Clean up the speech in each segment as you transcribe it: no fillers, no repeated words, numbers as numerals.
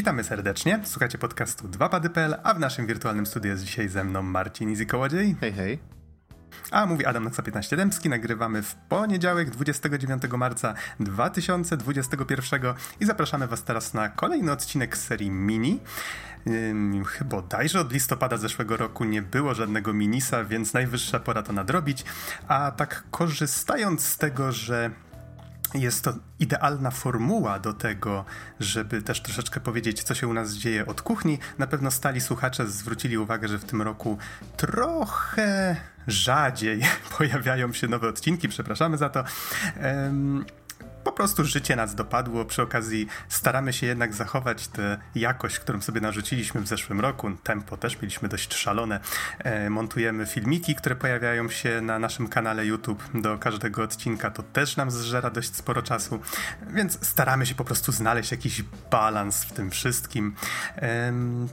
Witamy serdecznie, słuchacie podcastu DwaPady.pl, a w naszym wirtualnym studiu jest dzisiaj ze mną Marcin Izikołodziej. Hej, hej. A mówi Adam Noxa 15 Dębski, nagrywamy w poniedziałek 29 marca 2021 i zapraszamy Was teraz na kolejny odcinek serii mini. Bodajże od listopada zeszłego roku nie było żadnego minisa, więc najwyższa pora to nadrobić, a tak korzystając z tego, że jest to idealna formuła do tego, żeby też troszeczkę powiedzieć, co się u nas dzieje od kuchni. Na pewno stali słuchacze zwrócili uwagę, że w tym roku trochę rzadziej pojawiają się nowe odcinki. Przepraszamy za to. Po prostu życie nas dopadło. Przy okazji staramy się jednak zachować tę jakość, którą sobie narzuciliśmy w zeszłym roku. Tempo też mieliśmy dość szalone. Montujemy filmiki, które pojawiają się na naszym kanale YouTube do każdego odcinka. To też nam zżera dość sporo czasu, więc staramy się po prostu znaleźć jakiś balans w tym wszystkim.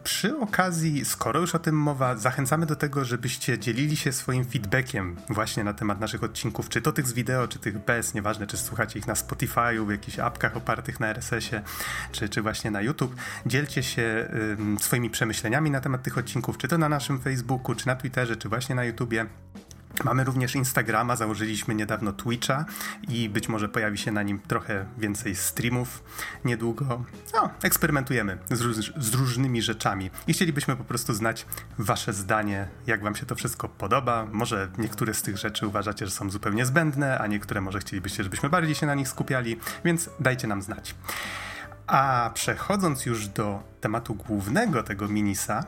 Przy okazji, skoro już o tym mowa, zachęcamy do tego, żebyście dzielili się swoim feedbackiem właśnie na temat naszych odcinków, czy to tych z wideo, czy tych bez, nieważne, czy słuchacie ich na Spotify, w jakichś apkach opartych na RSS-ie, czy właśnie na YouTube. Dzielcie się swoimi przemyśleniami na temat tych odcinków, czy to na naszym Facebooku, czy na Twitterze, czy właśnie na YouTubie. Mamy również Instagrama, założyliśmy niedawno Twitcha i być może pojawi się na nim trochę więcej streamów niedługo. Eksperymentujemy z różnymi rzeczami i chcielibyśmy po prostu znać wasze zdanie, jak wam się to wszystko podoba. Może niektóre z tych rzeczy uważacie, że są zupełnie zbędne, a niektóre może chcielibyście, żebyśmy bardziej się na nich skupiali, więc dajcie nam znać. A przechodząc już do tematu głównego tego minisa,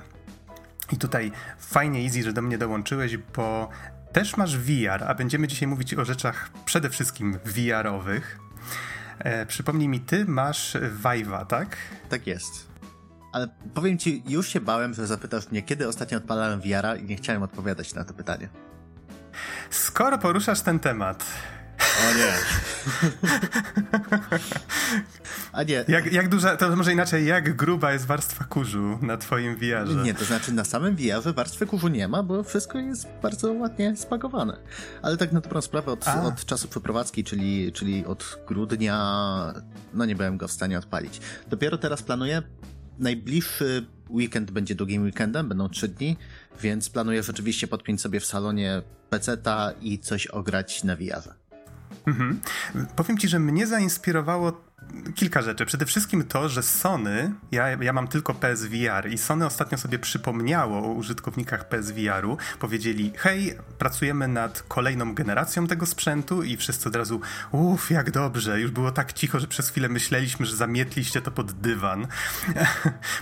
i tutaj fajnie Easy, że do mnie dołączyłeś, bo też masz VR, a będziemy dzisiaj mówić o rzeczach przede wszystkim VR-owych. Przypomnij mi, ty masz Vive'a, tak? Tak jest. Ale powiem ci, już się bałem, że zapytasz mnie, kiedy ostatnio odpalałem VR-a i nie chciałem odpowiadać na to pytanie. Skoro poruszasz ten temat... O nie. A nie. Jak duża, to może inaczej, jak gruba jest warstwa kurzu na twoim VR-ze? Nie, to znaczy na samym VR-ze warstwy kurzu nie ma, bo wszystko jest bardzo ładnie spakowane. Ale tak na dobrą sprawę od czasu przeprowadzki, czyli od grudnia, nie byłem go w stanie odpalić. Dopiero teraz planuję, najbliższy weekend będzie długim weekendem, będą 3 dni, więc planuję rzeczywiście podpiąć sobie w salonie peceta i coś ograć na VR-ze. Mhm. Powiem ci, że mnie zainspirowało kilka rzeczy. Przede wszystkim to, że Sony, ja mam tylko PSVR i Sony ostatnio sobie przypomniało o użytkownikach PSVR-u. Powiedzieli, hej, pracujemy nad kolejną generacją tego sprzętu i wszyscy od razu, jak dobrze, już było tak cicho, że przez chwilę myśleliśmy, że zamietliście to pod dywan.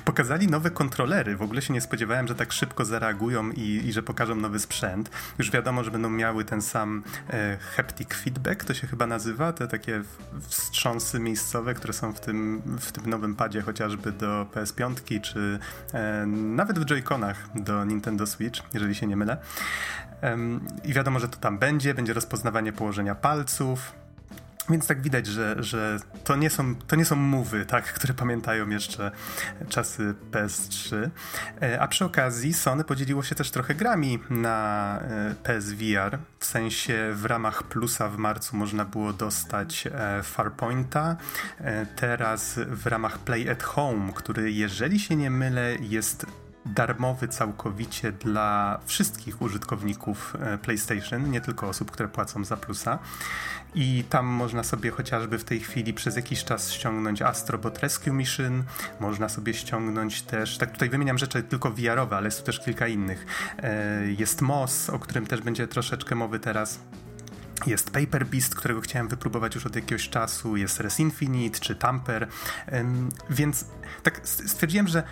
Pokazali nowe kontrolery, w ogóle się nie spodziewałem, że tak szybko zareagują i że pokażą nowy sprzęt. Już wiadomo, że będą miały ten sam haptic feedback, to się chyba nazywa, te takie wstrząsy miejscowe, które są w tym nowym padzie chociażby do PS5 czy nawet w Joy-Conach do Nintendo Switch, jeżeli się nie mylę. I wiadomo, że to tam będzie rozpoznawanie położenia palców, więc tak widać, że to nie są move'y, tak, które pamiętają jeszcze czasy PS3. A przy okazji Sony podzieliło się też trochę grami na PSVR, w sensie w ramach plusa w marcu można było dostać Farpointa, teraz w ramach Play at Home, który, jeżeli się nie mylę, jest darmowy całkowicie dla wszystkich użytkowników PlayStation, nie tylko osób, które płacą za plusa. I tam można sobie chociażby w tej chwili przez jakiś czas ściągnąć Astro Bot Rescue Mission, można sobie ściągnąć też, tak tutaj wymieniam rzeczy tylko VR-owe, ale jest tu też kilka innych. Jest Moss, o którym też będzie troszeczkę mowy teraz. Jest Paper Beast, którego chciałem wypróbować już od jakiegoś czasu, jest Res Infinite czy Tamper, więc tak stwierdziłem, że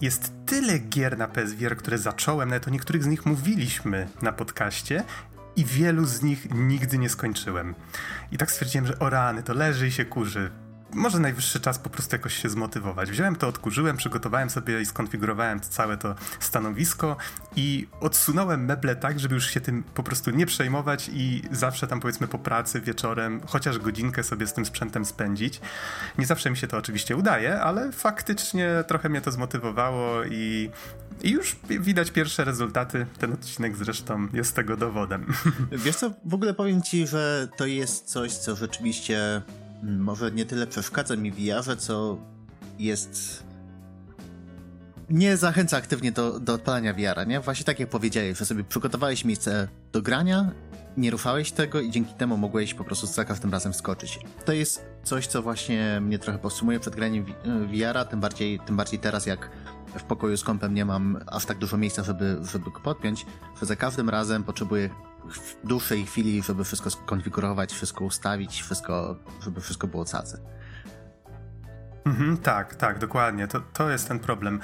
jest tyle gier na PSVR, które zacząłem, nawet o niektórych z nich mówiliśmy na podcaście i wielu z nich nigdy nie skończyłem. I tak stwierdziłem, że o rany, to leży i się kurzy. Może najwyższy czas po prostu jakoś się zmotywować. Wziąłem to, odkurzyłem, przygotowałem sobie i skonfigurowałem całe to stanowisko i odsunąłem meble tak, żeby już się tym po prostu nie przejmować i zawsze tam, powiedzmy, po pracy wieczorem chociaż godzinkę sobie z tym sprzętem spędzić. Nie zawsze mi się to oczywiście udaje, ale faktycznie trochę mnie to zmotywowało i już widać pierwsze rezultaty. Ten odcinek zresztą jest tego dowodem. Wiesz co, w ogóle powiem ci, że to jest coś, co rzeczywiście... Może nie tyle przeszkadza mi w VR-ze, co jest nie zachęca aktywnie do odpalania VR-a, nie? Właśnie tak jak powiedziałeś, że sobie przygotowałeś miejsce do grania, nie ruszałeś tego i dzięki temu mogłeś po prostu z całkiem tym razem skoczyć. To jest coś, co właśnie mnie trochę powstrzymuje przed graniem VR-a, tym bardziej teraz, jak w pokoju z kompem nie mam aż tak dużo miejsca, żeby go podpiąć, że za każdym razem potrzebuję dłuższej chwili, żeby wszystko skonfigurować, wszystko ustawić, żeby wszystko było cacy. Mhm, tak, dokładnie. To jest ten problem.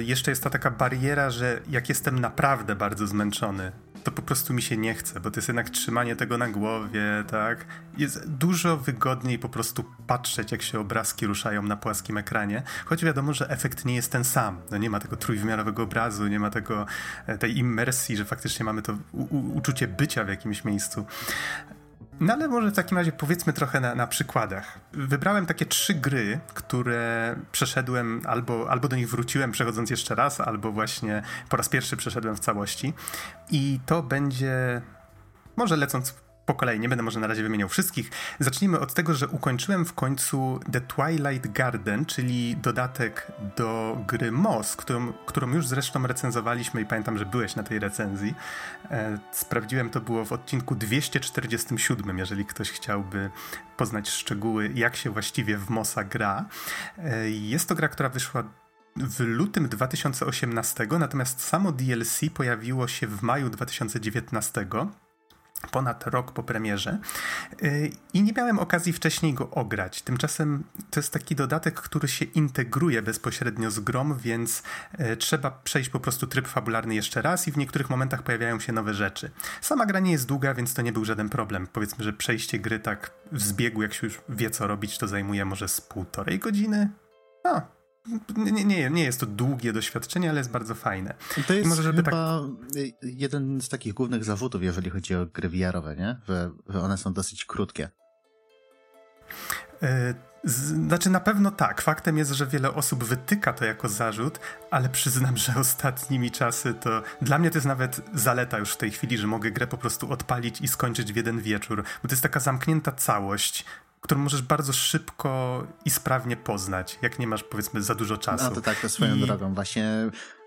Jeszcze jest ta taka bariera, że jak jestem naprawdę bardzo zmęczony, to po prostu mi się nie chce, bo to jest jednak trzymanie tego na głowie, tak? Jest dużo wygodniej po prostu patrzeć, jak się obrazki ruszają na płaskim ekranie, choć wiadomo, że efekt nie jest ten sam. No nie ma tego trójwymiarowego obrazu, nie ma tej immersji, że faktycznie mamy to uczucie bycia w jakimś miejscu. No ale może w takim razie powiedzmy trochę na przykładach. Wybrałem takie 3 gry, które przeszedłem, albo do nich wróciłem przechodząc jeszcze raz, albo właśnie po raz pierwszy przeszedłem w całości. I to będzie, może lecąc po kolei, nie będę może na razie wymieniał wszystkich. Zacznijmy od tego, że ukończyłem w końcu The Twilight Garden, czyli dodatek do gry Moss, którą już zresztą recenzowaliśmy i pamiętam, że byłeś na tej recenzji. Sprawdziłem, to było w odcinku 247, jeżeli ktoś chciałby poznać szczegóły, jak się właściwie w Mossa gra. Jest to gra, która wyszła w lutym 2018, natomiast samo DLC pojawiło się w maju 2019. Ponad rok po premierze i nie miałem okazji wcześniej go ograć. Tymczasem to jest taki dodatek, który się integruje bezpośrednio z grą, więc trzeba przejść po prostu tryb fabularny jeszcze raz i w niektórych momentach pojawiają się nowe rzeczy. Sama gra nie jest długa, więc to nie był żaden problem. Powiedzmy, że przejście gry tak w zbiegu, jak się już wie co robić, to zajmuje może z 1,5 godziny. Nie jest to długie doświadczenie, ale jest bardzo fajne. To jest może, żeby chyba jeden z takich głównych zarzutów, jeżeli chodzi o gry VR-owe, nie? Że one są dosyć krótkie. Znaczy na pewno tak. Faktem jest, że wiele osób wytyka to jako zarzut, ale przyznam, że ostatnimi czasy to dla mnie to jest nawet zaleta już w tej chwili, że mogę grę po prostu odpalić i skończyć w jeden wieczór, bo to jest taka zamknięta całość, którą możesz bardzo szybko i sprawnie poznać, jak nie masz, powiedzmy, za dużo czasu. No to tak, to swoją drogą. Właśnie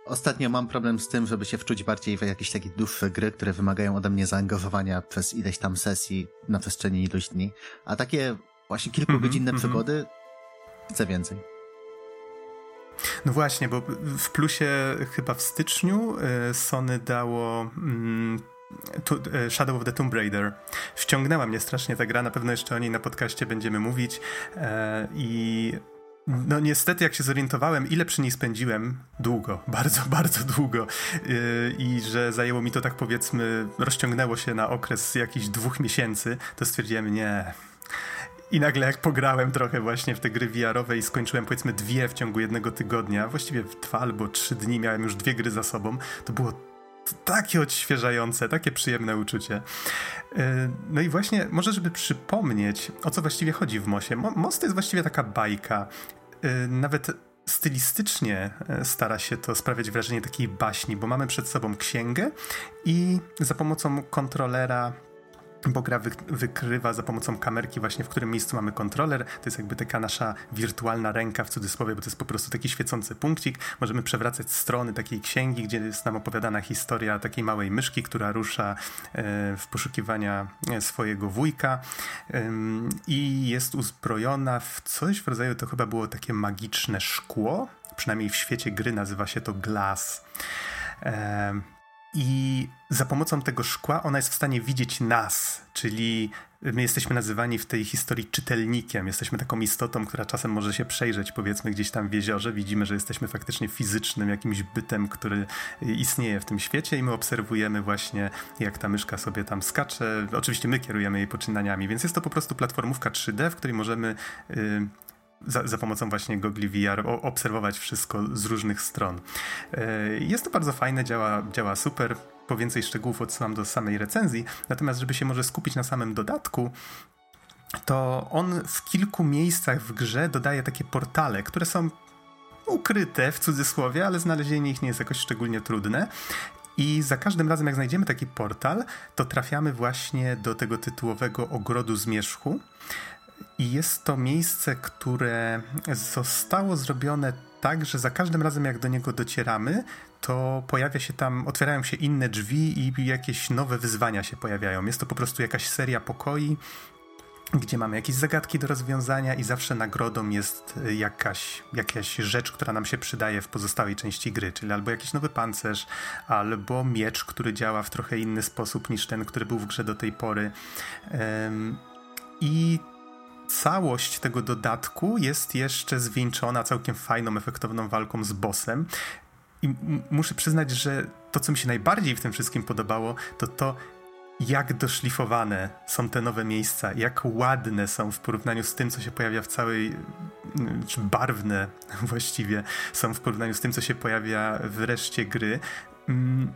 ostatnio mam problem z tym, żeby się wczuć bardziej w jakieś takie dłuższe gry, które wymagają ode mnie zaangażowania przez ileś tam sesji na przestrzeni iluś dni. A takie właśnie kilkugodzinne przygody chcę więcej. No właśnie, bo w plusie chyba w styczniu Sony dało Shadow of the Tomb Raider. Wciągnęła mnie strasznie ta gra, na pewno jeszcze o niej na podcaście będziemy mówić i no niestety jak się zorientowałem, ile przy niej spędziłem, długo, bardzo, bardzo długo i że zajęło mi to tak, powiedzmy, rozciągnęło się na okres jakichś 2 miesięcy, to stwierdziłem nie. I nagle jak pograłem trochę właśnie w te gry VR-owe i skończyłem, powiedzmy, 2 w ciągu 1 tygodnia, właściwie w 2 albo 3 dni miałem już 2 gry za sobą, to było takie odświeżające, takie przyjemne uczucie. No i właśnie, może żeby przypomnieć, o co właściwie chodzi w Mossie. Moss to jest właściwie taka bajka. Nawet stylistycznie stara się to sprawiać wrażenie takiej baśni, bo mamy przed sobą księgę i za pomocą kontrolera, bo gra wykrywa za pomocą kamerki właśnie, w którym miejscu mamy kontroler. To jest jakby taka nasza wirtualna ręka, w cudzysłowie, bo to jest po prostu taki świecący punkcik. Możemy przewracać strony takiej księgi, gdzie jest nam opowiadana historia takiej małej myszki, która rusza w poszukiwania swojego wujka i jest uzbrojona w coś w rodzaju, to chyba było takie magiczne szkło, przynajmniej w świecie gry nazywa się to glass. I za pomocą tego szkła ona jest w stanie widzieć nas, czyli my jesteśmy nazywani w tej historii czytelnikiem, jesteśmy taką istotą, która czasem może się przejrzeć, powiedzmy, gdzieś tam w jeziorze, widzimy, że jesteśmy faktycznie fizycznym jakimś bytem, który istnieje w tym świecie i my obserwujemy właśnie, jak ta myszka sobie tam skacze, oczywiście my kierujemy jej poczynaniami, więc jest to po prostu platformówka 3D, w której możemy za pomocą właśnie gogli VR obserwować wszystko z różnych stron. Jest to bardzo fajne, działa super. Po więcej szczegółów odsyłam do samej recenzji. Natomiast żeby się może skupić na samym dodatku, to on w kilku miejscach w grze dodaje takie portale, które są ukryte w cudzysłowie, ale znalezienie ich nie jest jakoś szczególnie trudne. I za każdym razem, jak znajdziemy taki portal, to trafiamy właśnie do tego tytułowego ogrodu zmierzchu. I jest to miejsce, które zostało zrobione tak, że za każdym razem jak do niego docieramy, to pojawia się tam, otwierają się inne drzwi i jakieś nowe wyzwania się pojawiają. Jest to po prostu jakaś seria pokoi, gdzie mamy jakieś zagadki do rozwiązania i zawsze nagrodą jest jakaś rzecz, która nam się przydaje w pozostałej części gry, czyli albo jakiś nowy pancerz, albo miecz, który działa w trochę inny sposób niż ten, który był w grze do tej pory. I całość tego dodatku jest jeszcze zwieńczona całkiem fajną, efektowną walką z bossem. I muszę przyznać, że to, co mi się najbardziej w tym wszystkim podobało, to jak doszlifowane są te nowe miejsca, jak ładne są w porównaniu z tym, co się pojawia w całej, czy barwne właściwie są w porównaniu z tym, co się pojawia w reszcie gry.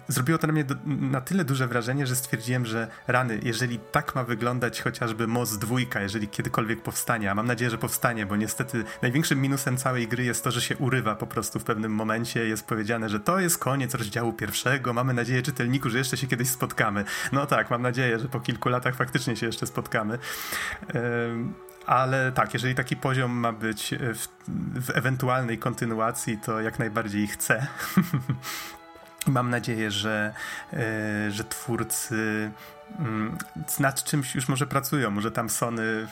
Zrobiło to na mnie na tyle duże wrażenie, że stwierdziłem, że rany, jeżeli tak ma wyglądać chociażby Moss 2, jeżeli kiedykolwiek powstanie, a mam nadzieję, że powstanie, bo niestety największym minusem całej gry jest to, że się urywa po prostu w pewnym momencie, jest powiedziane, że to jest koniec rozdziału pierwszego, mamy nadzieję, czytelniku, że jeszcze się kiedyś spotkamy. No tak, mam nadzieję, że po kilku latach faktycznie się jeszcze spotkamy. Ale tak, jeżeli taki poziom ma być w ewentualnej kontynuacji, to jak najbardziej chcę. Mam nadzieję, że twórcy nad czymś już może pracują, może tam Sony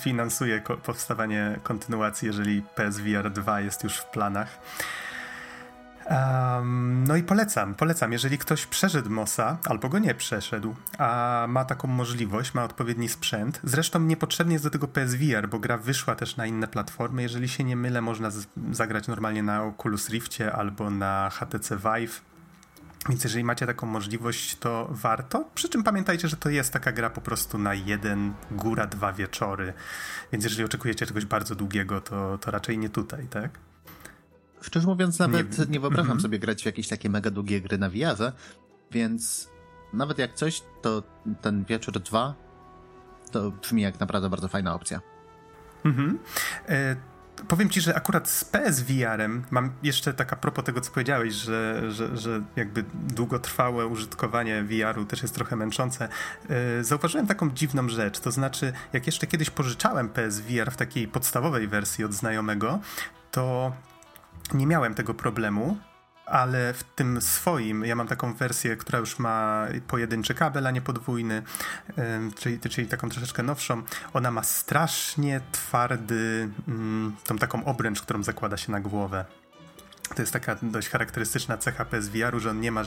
finansuje powstawanie kontynuacji, jeżeli PSVR 2 jest już w planach. No i polecam, jeżeli ktoś przeszedł Mossa, albo go nie przeszedł, a ma taką możliwość, ma odpowiedni sprzęt. Zresztą niepotrzebny jest do tego PSVR, bo gra wyszła też na inne platformy. Jeżeli się nie mylę, można zagrać normalnie na Oculus Riftie albo na HTC Vive. Więc jeżeli macie taką możliwość, to warto. Przy czym pamiętajcie, że to jest taka gra po prostu na jeden, góra dwa wieczory. Więc jeżeli oczekujecie czegoś bardzo długiego, to raczej nie tutaj, tak? Szczerze mówiąc, nawet nie wyobrażam sobie grać w jakieś takie mega długie gry na VR-ze, więc nawet jak coś, to ten wieczór 2 to brzmi jak naprawdę bardzo fajna opcja. Powiem ci, że akurat z PSVR-em mam jeszcze tak a propos tego, co powiedziałeś, że jakby długotrwałe użytkowanie VR-u też jest trochę męczące. Zauważyłem taką dziwną rzecz, to znaczy jak jeszcze kiedyś pożyczałem PSVR w takiej podstawowej wersji od znajomego, to nie miałem tego problemu, ale w tym swoim, ja mam taką wersję, która już ma pojedynczy kabel, a nie podwójny, czyli taką troszeczkę nowszą. Ona ma strasznie twardy, tą taką obręcz, którą zakłada się na głowę. To jest taka dość charakterystyczna cecha PSVR-u, że on nie ma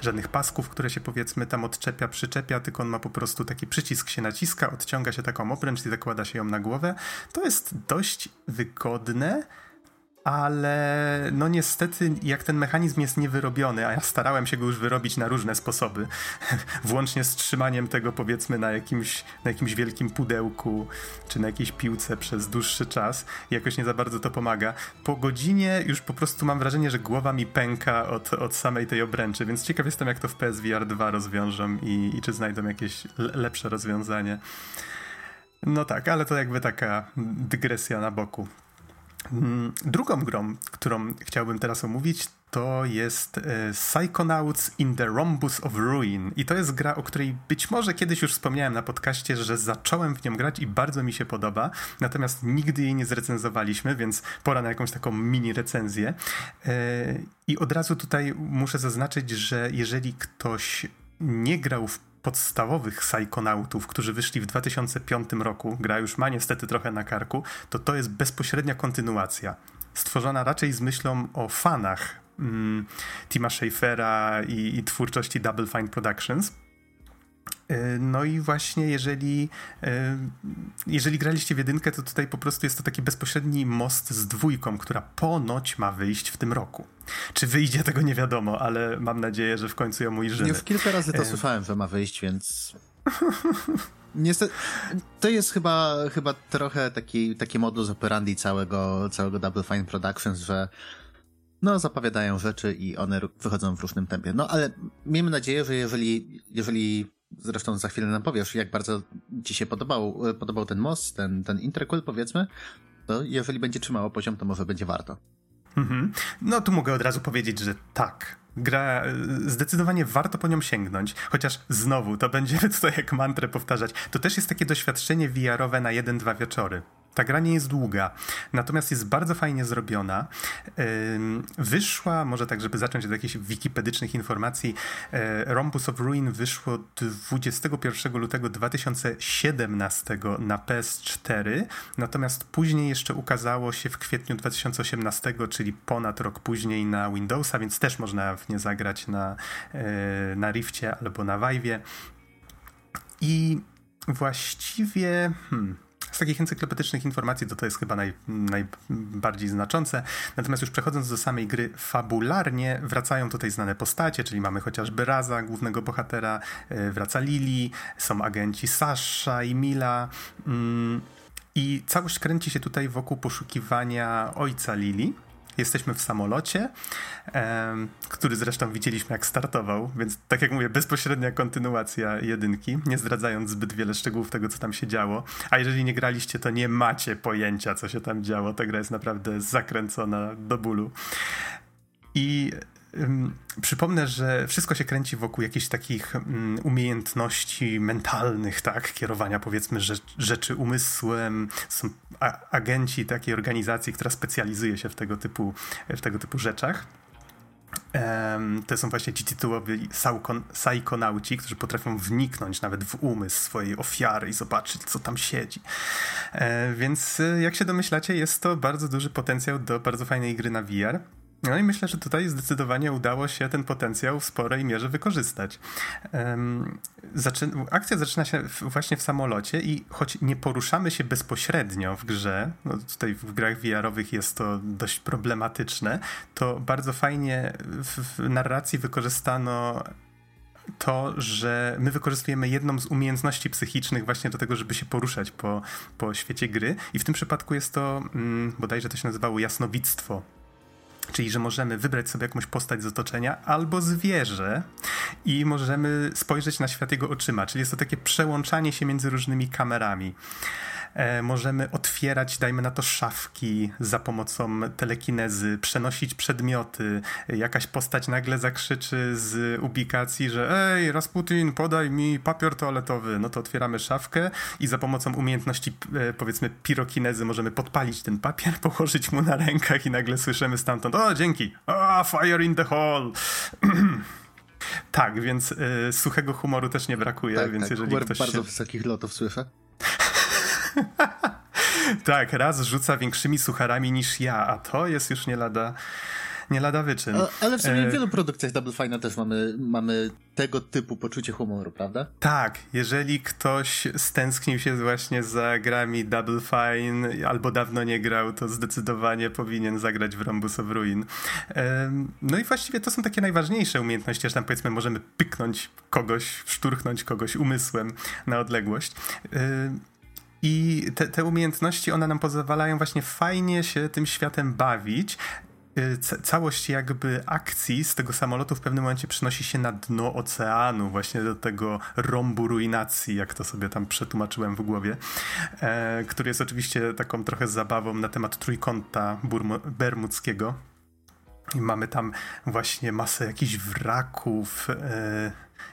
żadnych pasków, które się powiedzmy tam odczepia, przyczepia, tylko on ma po prostu taki przycisk, się naciska, odciąga się taką obręcz i zakłada się ją na głowę. To jest dość wygodne, ale no niestety jak ten mechanizm jest niewyrobiony, a ja starałem się go już wyrobić na różne sposoby, włącznie z trzymaniem tego powiedzmy na jakimś wielkim pudełku czy na jakiejś piłce przez dłuższy czas, jakoś nie za bardzo to pomaga. Po godzinie już po prostu mam wrażenie, że głowa mi pęka od samej tej obręczy, więc ciekaw jestem, jak to w PSVR 2 rozwiążą i czy znajdą jakieś lepsze rozwiązanie. No tak, ale to jakby taka dygresja na boku. Drugą grą, którą chciałbym teraz omówić, to jest Psychonauts in the Rhombus of Ruin i to jest gra, o której być może kiedyś już wspomniałem na podcaście, że zacząłem w nią grać i bardzo mi się podoba, natomiast nigdy jej nie zrecenzowaliśmy, więc pora na jakąś taką mini recenzję. I od razu tutaj muszę zaznaczyć, że jeżeli ktoś nie grał w podstawowych Psychonautów, którzy wyszli w 2005 roku, gra już ma niestety trochę na karku, to jest bezpośrednia kontynuacja, stworzona raczej z myślą o fanach Tima Schaefera i twórczości Double Fine Productions. No i właśnie jeżeli graliście w jedynkę, to tutaj po prostu jest to taki bezpośredni most z dwójką, która ponoć ma wyjść w tym roku. Czy wyjdzie, tego nie wiadomo, ale mam nadzieję, że w końcu ją ujrzymy. Już kilka razy to słyszałem, że ma wyjść, więc... Niestety, to jest chyba trochę taki modus operandi całego Double Fine Productions, że no zapowiadają rzeczy i one wychodzą w różnym tempie. No ale miejmy nadzieję, że jeżeli zresztą za chwilę nam powiesz, jak bardzo ci się podobał ten most, ten intercool powiedzmy, to jeżeli będzie trzymało poziom, to może będzie warto. No tu mogę od razu powiedzieć, że tak, gra, zdecydowanie warto po nią sięgnąć, chociaż znowu, to będziemy tutaj jak mantrę powtarzać, to też jest takie doświadczenie VR-owe na 1-2 wieczory. Ta gra nie jest długa, natomiast jest bardzo fajnie zrobiona. Wyszła, może tak, żeby zacząć od jakichś wikipedycznych informacji, Rhombus of Ruin wyszło 21 lutego 2017 na PS4, natomiast później jeszcze ukazało się w kwietniu 2018, czyli ponad rok później na Windowsa, więc też można w nie zagrać na Rifcie albo na Vive'ie. I właściwie... Z takich encyklopedycznych informacji to jest chyba najbardziej znaczące. Natomiast już przechodząc do samej gry fabularnie, wracają tutaj znane postacie, czyli mamy chociażby Raza, głównego bohatera, wraca Lili, są agenci Sasha i Mila. I całość kręci się tutaj wokół poszukiwania ojca Lili. Jesteśmy w samolocie, który zresztą widzieliśmy jak startował, więc tak jak mówię, bezpośrednia kontynuacja jedynki, nie zdradzając zbyt wiele szczegółów tego, co tam się działo. A jeżeli nie graliście, to nie macie pojęcia, co się tam działo. Ta gra jest naprawdę zakręcona do bólu. I przypomnę, że wszystko się kręci wokół jakichś takich umiejętności mentalnych, tak, kierowania powiedzmy rzeczy umysłem. Są agenci takiej organizacji, która specjalizuje się w tego typu rzeczach. To są właśnie ci tytułowi psychonauci, którzy potrafią wniknąć nawet w umysł swojej ofiary i zobaczyć, co tam siedzi. Więc jak się domyślacie, jest to bardzo duży potencjał do bardzo fajnej gry na VR. No i myślę, że tutaj zdecydowanie udało się ten potencjał w sporej mierze wykorzystać. Akcja zaczyna się właśnie w samolocie i choć nie poruszamy się bezpośrednio w grze, no tutaj w grach VR-owych jest to dość problematyczne, to bardzo fajnie w narracji wykorzystano to, że my wykorzystujemy jedną z umiejętności psychicznych właśnie do tego, żeby się poruszać po świecie gry. I w tym przypadku jest to, bodajże to się nazywało jasnowidztwo. Czyli, że możemy wybrać sobie jakąś postać z otoczenia albo zwierzę i możemy spojrzeć na świat jego oczyma. Czyli jest to takie przełączanie się między różnymi kamerami. Możemy otwierać, dajmy na to, szafki za pomocą telekinezy, przenosić przedmioty. Jakaś postać nagle zakrzyczy z ubikacji, że ej, Rasputin, podaj mi papier toaletowy. No to otwieramy szafkę i za pomocą umiejętności, powiedzmy, pirokinezy możemy podpalić ten papier, położyć mu na rękach i nagle słyszymy stamtąd: o, dzięki! O, fire in the hole! Tak, więc suchego humoru też nie brakuje. Tak, więc tak. Jeżeli humor ktoś bardzo wysokich lotów słyszę. Tak, raz rzuca większymi sucharami niż ja, a to jest już nie lada wyczyn. Ale w sumie w wielu produkcjach Double Fine'a też mamy tego typu poczucie humoru, prawda? Tak, jeżeli ktoś stęsknił się właśnie za grami Double Fine albo dawno nie grał, to zdecydowanie powinien zagrać w Rhombus of Ruin. No i właściwie to są takie najważniejsze umiejętności, że tam powiedzmy możemy pyknąć kogoś, szturchnąć kogoś umysłem na odległość. I te umiejętności, one nam pozwalają właśnie fajnie się tym światem bawić. Całość jakby akcji z tego samolotu w pewnym momencie przenosi się na dno oceanu, właśnie do tego rąbu ruinacji, jak to sobie tam przetłumaczyłem w głowie, który jest oczywiście taką trochę zabawą na temat trójkąta bermudzkiego. I mamy tam właśnie masę jakichś wraków,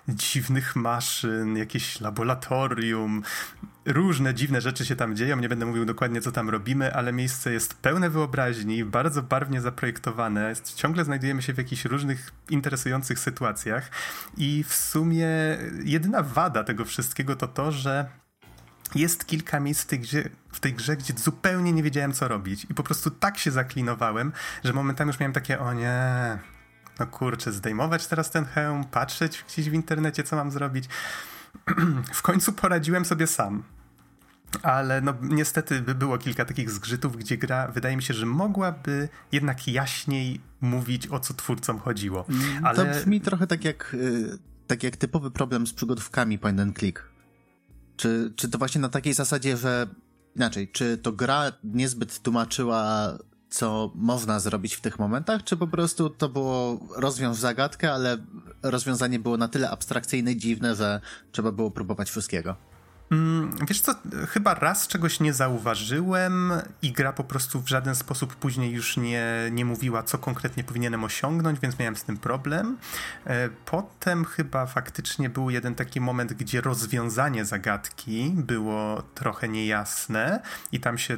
dziwnych maszyn, jakieś laboratorium. Różne dziwne rzeczy się tam dzieją, nie będę mówił dokładnie, co tam robimy, ale miejsce jest pełne wyobraźni, bardzo barwnie zaprojektowane, ciągle znajdujemy się w jakichś różnych interesujących sytuacjach i w sumie jedyna wada tego wszystkiego to to, że jest kilka miejsc w tej grze, gdzie zupełnie nie wiedziałem, co robić i po prostu tak się zaklinowałem, że momentami już miałem takie: o nie, no kurczę, zdejmować teraz ten hełm, patrzeć gdzieś w internecie, co mam zrobić. W końcu poradziłem sobie sam, ale no niestety było kilka takich zgrzytów, gdzie gra, wydaje mi się, że mogłaby jednak jaśniej mówić, o co twórcom chodziło. Ale... To brzmi trochę tak jak typowy problem z przygodówkami point and click. Czy to właśnie na takiej zasadzie, że inaczej, czy to gra niezbyt tłumaczyła, co można zrobić w tych momentach, czy po prostu to było rozwiąż zagadkę, ale rozwiązanie było na tyle abstrakcyjne i dziwne, że trzeba było próbować wszystkiego? Wiesz co, chyba raz czegoś nie zauważyłem i gra po prostu w żaden sposób później już nie mówiła, co konkretnie powinienem osiągnąć, więc miałem z tym problem. Potem chyba faktycznie był jeden taki moment, gdzie rozwiązanie zagadki było trochę niejasne i tam się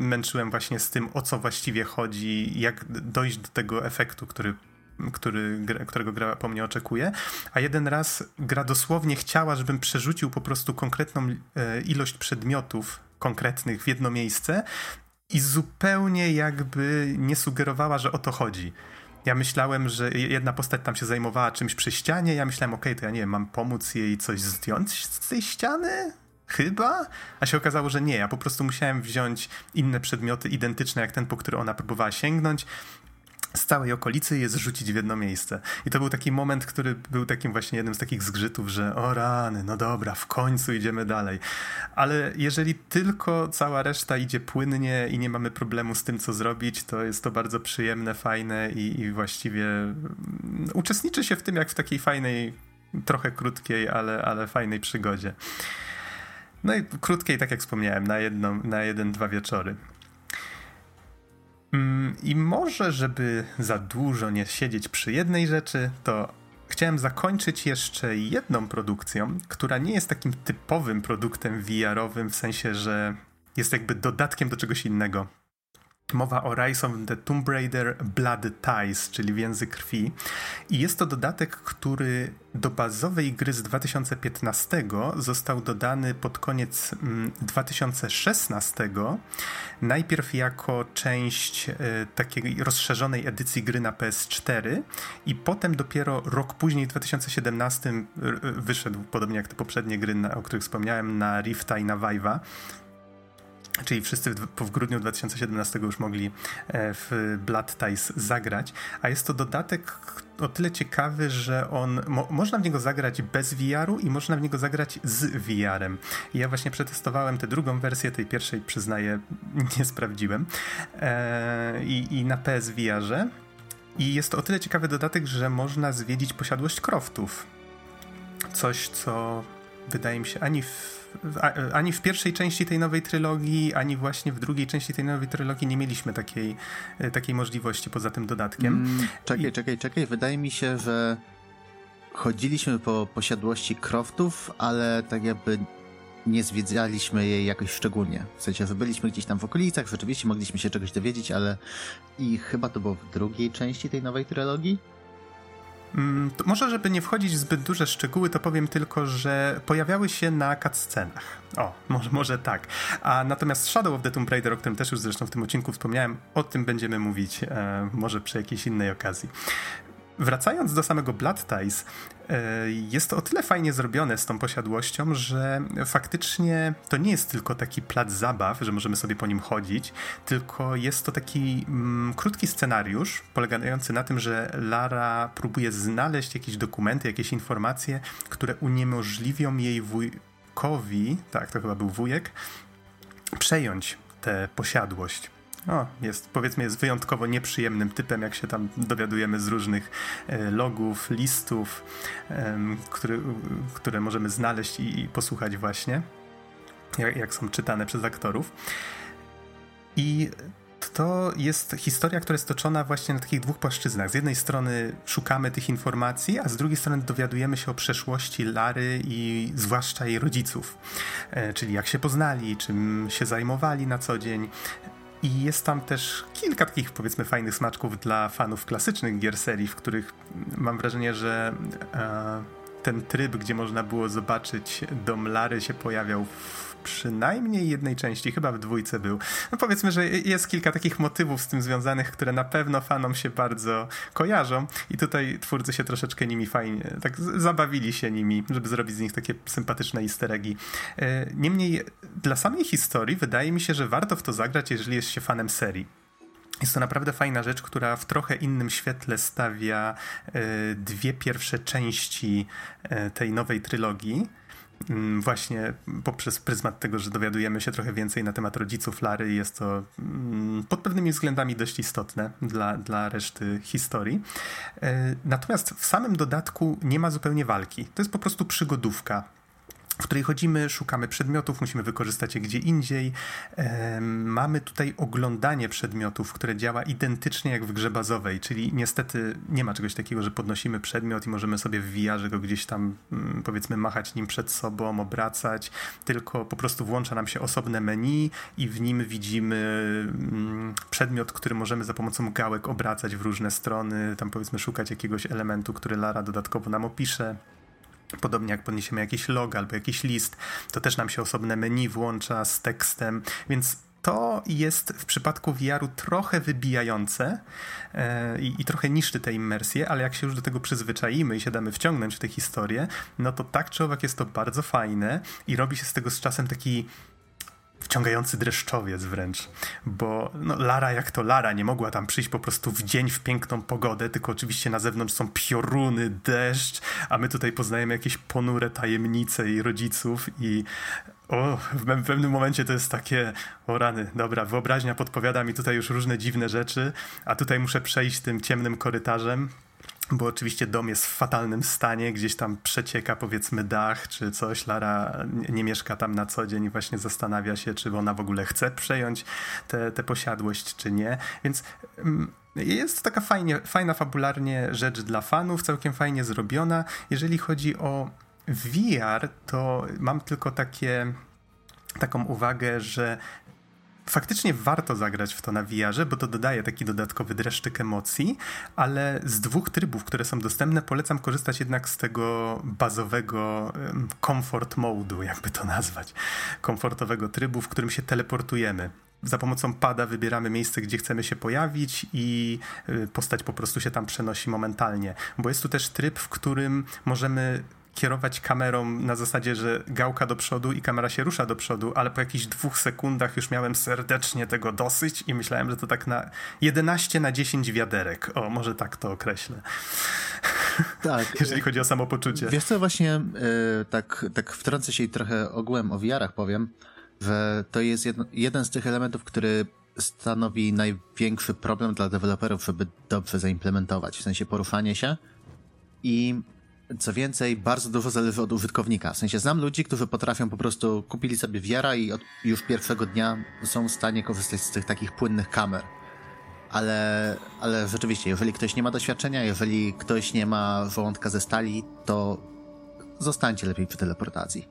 męczyłem właśnie z tym, o co właściwie chodzi, jak dojść do tego efektu, którego gra po mnie oczekuje, a jeden raz gra dosłownie chciała, żebym przerzucił po prostu konkretną ilość przedmiotów konkretnych w jedno miejsce i zupełnie jakby nie sugerowała, że o to chodzi. Ja myślałem, że jedna postać tam się zajmowała czymś przy ścianie, ja myślałem, okej, to ja nie wiem, mam pomóc jej coś zdjąć z tej ściany? Chyba? A się okazało, że nie, ja po prostu musiałem wziąć inne przedmioty identyczne jak ten, po który ona próbowała sięgnąć, z całej okolicy je zrzucić w jedno miejsce. I to był taki moment, który był takim właśnie jednym z takich zgrzytów, że o rany, no dobra, w końcu idziemy dalej. Ale jeżeli tylko cała reszta idzie płynnie i nie mamy problemu z tym, co zrobić, to jest to bardzo przyjemne, fajne i właściwie uczestniczy się w tym jak w takiej fajnej, trochę krótkiej, ale fajnej przygodzie. No i krótkiej, tak jak wspomniałem, na jeden, dwa wieczory. I może, żeby za dużo nie siedzieć przy jednej rzeczy, to chciałem zakończyć jeszcze jedną produkcją, która nie jest takim typowym produktem VR-owym, w sensie, że jest jakby dodatkiem do czegoś innego. Mowa o Rise of the Tomb Raider Blood Ties, czyli Więzy Krwi. I jest to dodatek, który do bazowej gry z 2015 został dodany pod koniec 2016. Najpierw jako część takiej rozszerzonej edycji gry na PS4 i potem dopiero rok później, w 2017, wyszedł, podobnie jak te poprzednie gry, o których wspomniałem, na Rifta i na Vive'a. Czyli wszyscy w grudniu 2017 już mogli w Blood Ties zagrać, a jest to dodatek o tyle ciekawy, że on można w niego zagrać bez VR-u i można w niego zagrać z VR-em. I ja właśnie przetestowałem tę drugą wersję, tej pierwszej, przyznaję, nie sprawdziłem, i na PSVR-ze. I jest to o tyle ciekawy dodatek, że można zwiedzić posiadłość Croftów. Coś, co wydaje mi się ani w pierwszej części tej nowej trylogii, ani właśnie w drugiej części tej nowej trylogii nie mieliśmy takiej możliwości poza tym dodatkiem. Czekaj. Wydaje mi się, że chodziliśmy po posiadłości Croftów, ale tak jakby nie zwiedzaliśmy jej jakoś szczególnie. W sensie, że byliśmy gdzieś tam w okolicach, rzeczywiście mogliśmy się czegoś dowiedzieć, ale i chyba to było w drugiej części tej nowej trylogii? To może, żeby nie wchodzić w zbyt duże szczegóły, to powiem tylko, że pojawiały się na cutscenach. Może tak. A natomiast Shadow of the Tomb Raider, o którym też już zresztą w tym odcinku wspomniałem, o tym będziemy mówić może przy jakiejś innej okazji. Wracając do samego Blood Ties, jest to o tyle fajnie zrobione z tą posiadłością, że faktycznie to nie jest tylko taki plac zabaw, że możemy sobie po nim chodzić, tylko jest to taki krótki scenariusz polegający na tym, że Lara próbuje znaleźć jakieś dokumenty, jakieś informacje, które uniemożliwią jej wujkowi, tak, to chyba był wujek, przejąć tę posiadłość. Jest wyjątkowo nieprzyjemnym typem, jak się tam dowiadujemy z różnych logów, listów, które możemy znaleźć i posłuchać właśnie, jak są czytane przez aktorów. I to jest historia, która jest toczona właśnie na takich dwóch płaszczyznach. Z jednej strony szukamy tych informacji, a z drugiej strony dowiadujemy się o przeszłości Lary i zwłaszcza jej rodziców. Czyli jak się poznali, czym się zajmowali na co dzień. I jest tam też kilka takich, powiedzmy, fajnych smaczków dla fanów klasycznych gier serii, w których mam wrażenie, że ten tryb, gdzie można było zobaczyć dom Lary, się pojawiał w przynajmniej jednej części, chyba w dwójce był. No powiedzmy, że jest kilka takich motywów z tym związanych, które na pewno fanom się bardzo kojarzą i tutaj twórcy się troszeczkę nimi fajnie, tak zabawili się nimi, żeby zrobić z nich takie sympatyczne easter eggi. Niemniej dla samej historii wydaje mi się, że warto w to zagrać, jeżeli jest się fanem serii. Jest to naprawdę fajna rzecz, która w trochę innym świetle stawia dwie pierwsze części tej nowej trylogii. Właśnie poprzez pryzmat tego, że dowiadujemy się trochę więcej na temat rodziców Lary, jest to pod pewnymi względami dość istotne dla reszty historii. Natomiast w samym dodatku nie ma zupełnie walki. To jest po prostu przygodówka. w której chodzimy, szukamy przedmiotów, musimy wykorzystać je gdzie indziej. Mamy tutaj oglądanie przedmiotów, które działa identycznie jak w grze bazowej, czyli niestety nie ma czegoś takiego, że podnosimy przedmiot i możemy sobie w VR-ze go gdzieś tam, powiedzmy, machać nim przed sobą, obracać, tylko po prostu włącza nam się osobne menu i w nim widzimy przedmiot, który możemy za pomocą gałek obracać w różne strony, tam powiedzmy szukać jakiegoś elementu, który Lara dodatkowo nam opisze. Podobnie jak podniesiemy jakiś log albo jakiś list, to też nam się osobne menu włącza z tekstem, więc to jest w przypadku VR-u trochę wybijające i trochę niszczy tę immersję, ale jak się już do tego przyzwyczajimy i się damy wciągnąć w tę historię, no to tak czy owak jest to bardzo fajne i robi się z tego z czasem taki wciągający dreszczowiec wręcz, bo no, Lara jak to Lara, nie mogła tam przyjść po prostu w dzień w piękną pogodę, tylko oczywiście na zewnątrz są pioruny, deszcz, a my tutaj poznajemy jakieś ponure tajemnice jej rodziców i w pewnym momencie to jest takie, o rany, dobra, wyobraźnia podpowiada mi tutaj już różne dziwne rzeczy, a tutaj muszę przejść tym ciemnym korytarzem, bo oczywiście dom jest w fatalnym stanie, gdzieś tam przecieka powiedzmy dach czy coś, Lara nie mieszka tam na co dzień i właśnie zastanawia się, czy ona w ogóle chce przejąć tę posiadłość, czy nie, więc jest to taka fajna fabularnie rzecz dla fanów, całkiem fajnie zrobiona. Jeżeli chodzi o VR, to mam tylko taką uwagę, że faktycznie warto zagrać w to na VR-ze, bo to dodaje taki dodatkowy dreszczyk emocji, ale z dwóch trybów, które są dostępne, polecam korzystać jednak z tego bazowego comfort mode'u, jakby to nazwać, komfortowego trybu, w którym się teleportujemy. Za pomocą pada wybieramy miejsce, gdzie chcemy się pojawić i postać po prostu się tam przenosi momentalnie, bo jest tu też tryb, w którym możemy kierować kamerą na zasadzie, że gałka do przodu i kamera się rusza do przodu, ale po jakichś 2 sekundach już miałem serdecznie tego dosyć i myślałem, że to tak na 11/10 wiaderek. O, może tak to określę. Tak. Jeżeli chodzi o samopoczucie. Wiesz co, właśnie tak wtrącę się i trochę ogółem o VR-ach powiem. To jest jeden z tych elementów, który stanowi największy problem dla deweloperów, żeby dobrze zaimplementować. W sensie poruszanie się i co więcej, bardzo dużo zależy od użytkownika. W sensie znam ludzi, którzy potrafią po prostu kupili sobie VR-a i już pierwszego dnia są w stanie korzystać z tych takich płynnych kamer. Ale rzeczywiście, jeżeli ktoś nie ma doświadczenia, jeżeli ktoś nie ma żołądka ze stali, to zostańcie lepiej przy teleportacji.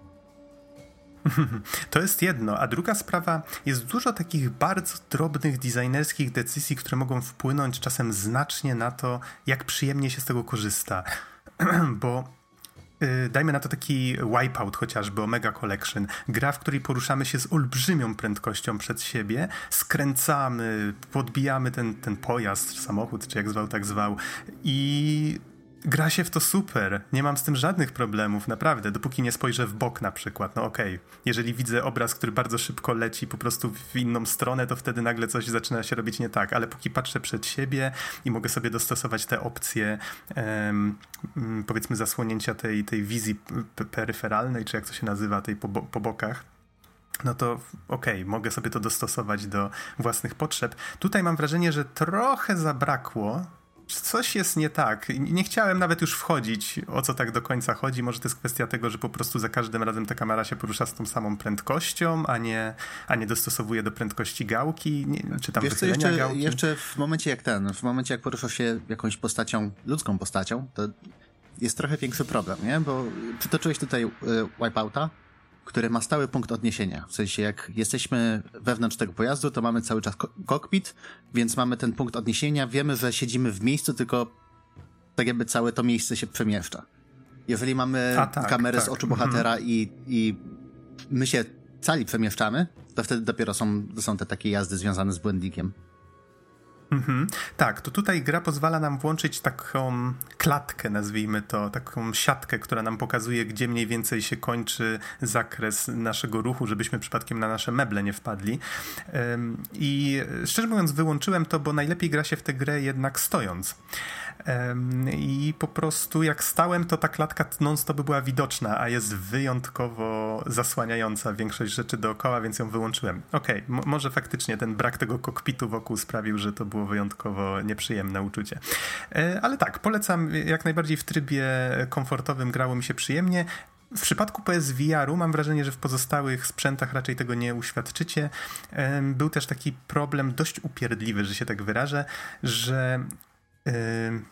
To jest jedno, a druga sprawa, jest dużo takich bardzo drobnych designerskich decyzji, które mogą wpłynąć czasem znacznie na to, jak przyjemnie się z tego korzysta. Bo dajmy na to taki Wipeout chociażby, Omega Collection. Gra, w której poruszamy się z olbrzymią prędkością przed siebie, skręcamy, podbijamy ten pojazd, samochód, czy jak zwał, tak zwał. I gra się w to super. Nie mam z tym żadnych problemów, naprawdę. Dopóki nie spojrzę w bok na przykład. No okej. Jeżeli widzę obraz, który bardzo szybko leci po prostu w inną stronę, to wtedy nagle coś zaczyna się robić nie tak. Ale póki patrzę przed siebie i mogę sobie dostosować te opcje powiedzmy zasłonięcia tej wizji peryferalnej, czy jak to się nazywa, tej po bokach, no to okej, mogę sobie to dostosować do własnych potrzeb. Tutaj mam wrażenie, że trochę zabrakło. Coś jest nie tak. Nie chciałem nawet już wchodzić, o co tak do końca chodzi. Może to jest kwestia tego, że po prostu za każdym razem ta kamera się porusza z tą samą prędkością, a nie dostosowuje do prędkości gałki, czy tam wychylenia gałki. Jeszcze w momencie jak porusza się jakąś postacią, ludzką postacią, to jest trochę większy problem, nie? Bo przytoczyłeś tutaj Wipeouta, który ma stały punkt odniesienia. W sensie jak jesteśmy wewnątrz tego pojazdu, to mamy cały czas kokpit, więc mamy ten punkt odniesienia. Wiemy, że siedzimy w miejscu, tylko tak jakby całe to miejsce się przemieszcza. Jeżeli mamy kamerę z oczu bohatera i my się cali przemieszczamy, to wtedy dopiero są te takie jazdy związane z błędnikiem. Tak, to tutaj gra pozwala nam włączyć taką klatkę, nazwijmy to, taką siatkę, która nam pokazuje, gdzie mniej więcej się kończy zakres naszego ruchu, żebyśmy przypadkiem na nasze meble nie wpadli. I szczerze mówiąc wyłączyłem to, bo najlepiej gra się w tę grę jednak stojąc. I po prostu jak stałem, to ta klatka non-stop była widoczna, a jest wyjątkowo zasłaniająca większość rzeczy dookoła, więc ją wyłączyłem. Okej, może faktycznie ten brak tego kokpitu wokół sprawił, że to było wyjątkowo nieprzyjemne uczucie. Ale tak, polecam jak najbardziej w trybie komfortowym grało mi się przyjemnie. W przypadku PSVR-u mam wrażenie, że w pozostałych sprzętach raczej tego nie uświadczycie. Był też taki problem dość upierdliwy, że się tak wyrażę, że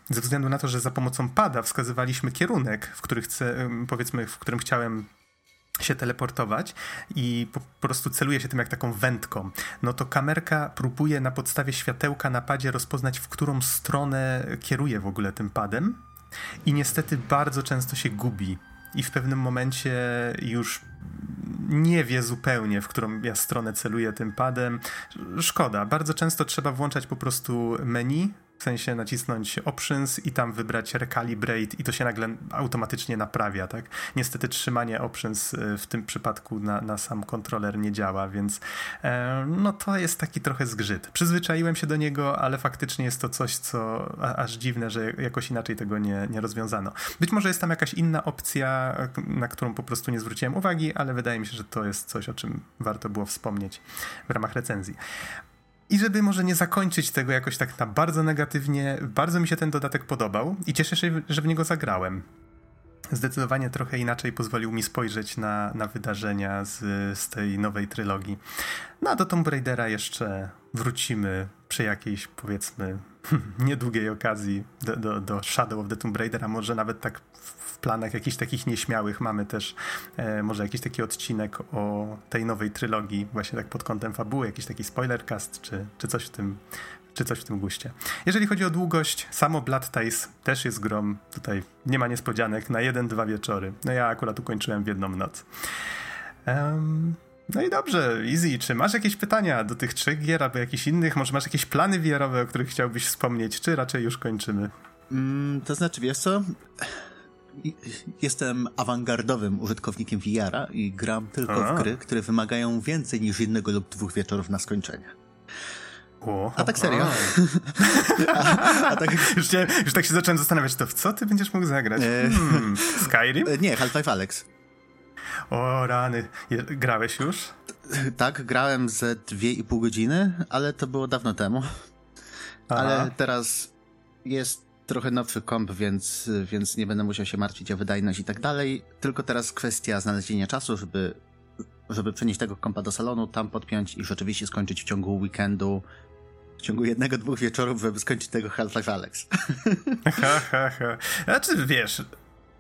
ze względu na to, że za pomocą pada wskazywaliśmy kierunek, w którym chciałem się teleportować i po prostu celuje się tym jak taką wędką, no to kamerka próbuje na podstawie światełka na padzie rozpoznać, w którą stronę kieruje w ogóle tym padem i niestety bardzo często się gubi i w pewnym momencie już nie wie zupełnie, w którą ja stronę celuję tym padem. Szkoda, bardzo często trzeba włączać po prostu menu, w sensie nacisnąć options i tam wybrać recalibrate i to się nagle automatycznie naprawia, tak? Niestety trzymanie options w tym przypadku na sam kontroler nie działa, więc no to jest taki trochę zgrzyt. Przyzwyczaiłem się do niego, ale faktycznie jest to coś, co aż dziwne, że jakoś inaczej tego nie rozwiązano. Być może jest tam jakaś inna opcja, na którą po prostu nie zwróciłem uwagi, ale wydaje mi się, że to jest coś, o czym warto było wspomnieć w ramach recenzji. I żeby może nie zakończyć tego jakoś tak na bardzo negatywnie, bardzo mi się ten dodatek podobał i cieszę się, że w niego zagrałem. Zdecydowanie trochę inaczej pozwolił mi spojrzeć na wydarzenia z tej nowej trylogii. No a do Tomb Raidera jeszcze wrócimy przy jakiejś, powiedzmy, niedługiej okazji do Shadow of the Tomb Raidera, może nawet tak w planach jakichś takich nieśmiałych mamy też może jakiś taki odcinek o tej nowej trylogii, właśnie tak pod kątem fabuły, jakiś taki spoilercast czy coś w tym guście. Jeżeli chodzi o długość, samo Blood Ties też jest grą, tutaj nie ma niespodzianek, na 1-2 wieczory. No ja akurat ukończyłem w jedną noc. No i dobrze, Izzy, czy masz jakieś pytania do tych trzech gier albo jakichś innych? Może masz jakieś plany VR-owe, o których chciałbyś wspomnieć, czy raczej już kończymy? To znaczy, wiesz co? Jestem awangardowym użytkownikiem VR-a i gram tylko w gry, które wymagają więcej niż jednego lub dwóch wieczorów na skończenie. A tak serio. Już tak się zacząłem zastanawiać, to w co ty będziesz mógł zagrać? Skyrim? Nie, Half-Life Alyx. O rany, grałeś już? Tak, grałem ze 2,5 godziny, ale to było dawno temu. Aha. Ale teraz jest trochę nowszy komp, więc nie będę musiał się martwić o wydajność i tak dalej. Tylko teraz kwestia znalezienia czasu, żeby przenieść tego kompa do salonu, tam podpiąć i rzeczywiście skończyć w ciągu weekendu, w ciągu 1-2 wieczorów, żeby skończyć tego Half-Life Alyx. Znaczy, wiesz,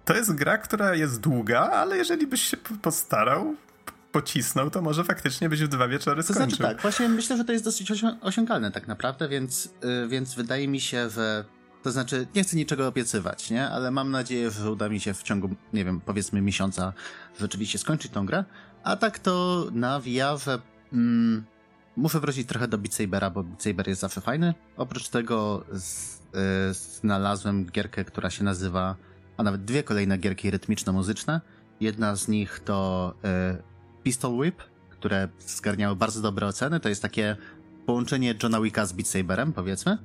to jest gra, która jest długa, ale jeżeli byś się postarał, pocisnął, to może faktycznie byś w 2 wieczory skończył. To znaczy tak, właśnie myślę, że to jest dosyć osiągalne tak naprawdę, więc wydaje mi się, że to znaczy nie chcę niczego obiecywać, nie? Ale mam nadzieję, że uda mi się w ciągu, nie wiem, powiedzmy miesiąca rzeczywiście skończyć tą grę, a tak to na VR-ze muszę wrócić trochę do Beat Sabera, bo Beat Saber jest zawsze fajny. Oprócz tego znalazłem gierkę, która się nazywa, a nawet dwie kolejne gierki rytmiczno-muzyczne. Jedna z nich to Pistol Whip, które zgarniały bardzo dobre oceny. To jest takie połączenie Johna Wicka z Beat Saberem, powiedzmy.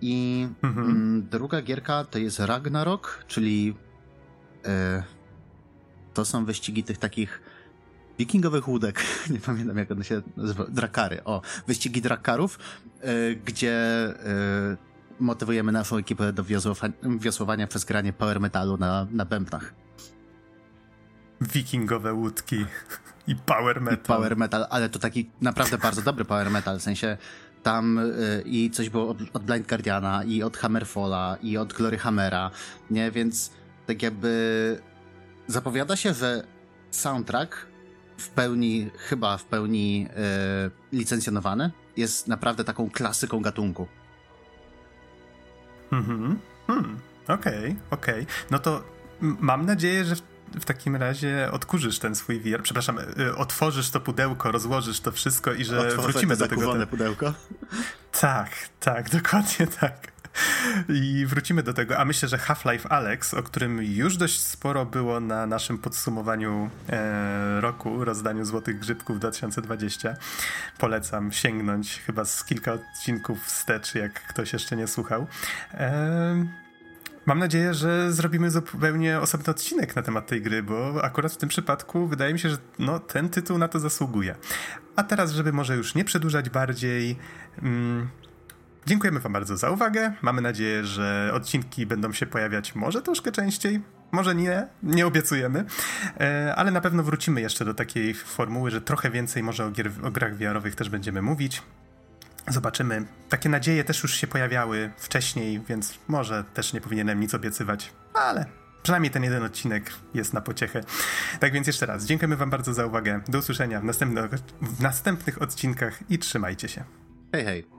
I druga gierka to jest Ragnarok, czyli to są wyścigi tych takich wikingowych łódek. Nie pamiętam, jak one się nazywa. Drakary. O, wyścigi drakarów, gdzie motywujemy naszą ekipę do wiosłowania przez granie power metalu na bębnach. Wikingowe łódki i power metal. Ale to taki naprawdę bardzo dobry power metal, w sensie tam i coś było od Blind Guardiana i od Hammerfalla i od Glory Hammera, nie? Więc tak jakby zapowiada się, że soundtrack chyba w pełni licencjonowany jest naprawdę taką klasyką gatunku. Okej. No to mam nadzieję, że w takim razie odkurzysz ten swój VR, przepraszam, otworzysz to pudełko, rozłożysz to wszystko i że wrócimy do tego. Otworzę pudełko? Tak, dokładnie tak. I wrócimy do tego, a myślę, że Half-Life Alyx, o którym już dość sporo było na naszym podsumowaniu roku, rozdaniu Złotych Grzybków 2020, polecam sięgnąć chyba z kilka odcinków wstecz, jak ktoś jeszcze nie słuchał. Mam nadzieję, że zrobimy zupełnie osobny odcinek na temat tej gry, bo akurat w tym przypadku wydaje mi się, że no, ten tytuł na to zasługuje. A teraz, żeby może już nie przedłużać bardziej, dziękujemy wam bardzo za uwagę. Mamy nadzieję, że odcinki będą się pojawiać może troszkę częściej. Może nie obiecujemy, ale na pewno wrócimy jeszcze do takiej formuły, że trochę więcej może o grach VR-owych też będziemy mówić. Zobaczymy. Takie nadzieje też już się pojawiały wcześniej, więc może też nie powinienem nic obiecywać, ale przynajmniej ten jeden odcinek jest na pociechę. Tak więc jeszcze raz, dziękujemy wam bardzo za uwagę. Do usłyszenia w następnych odcinkach i trzymajcie się. Hej, hej.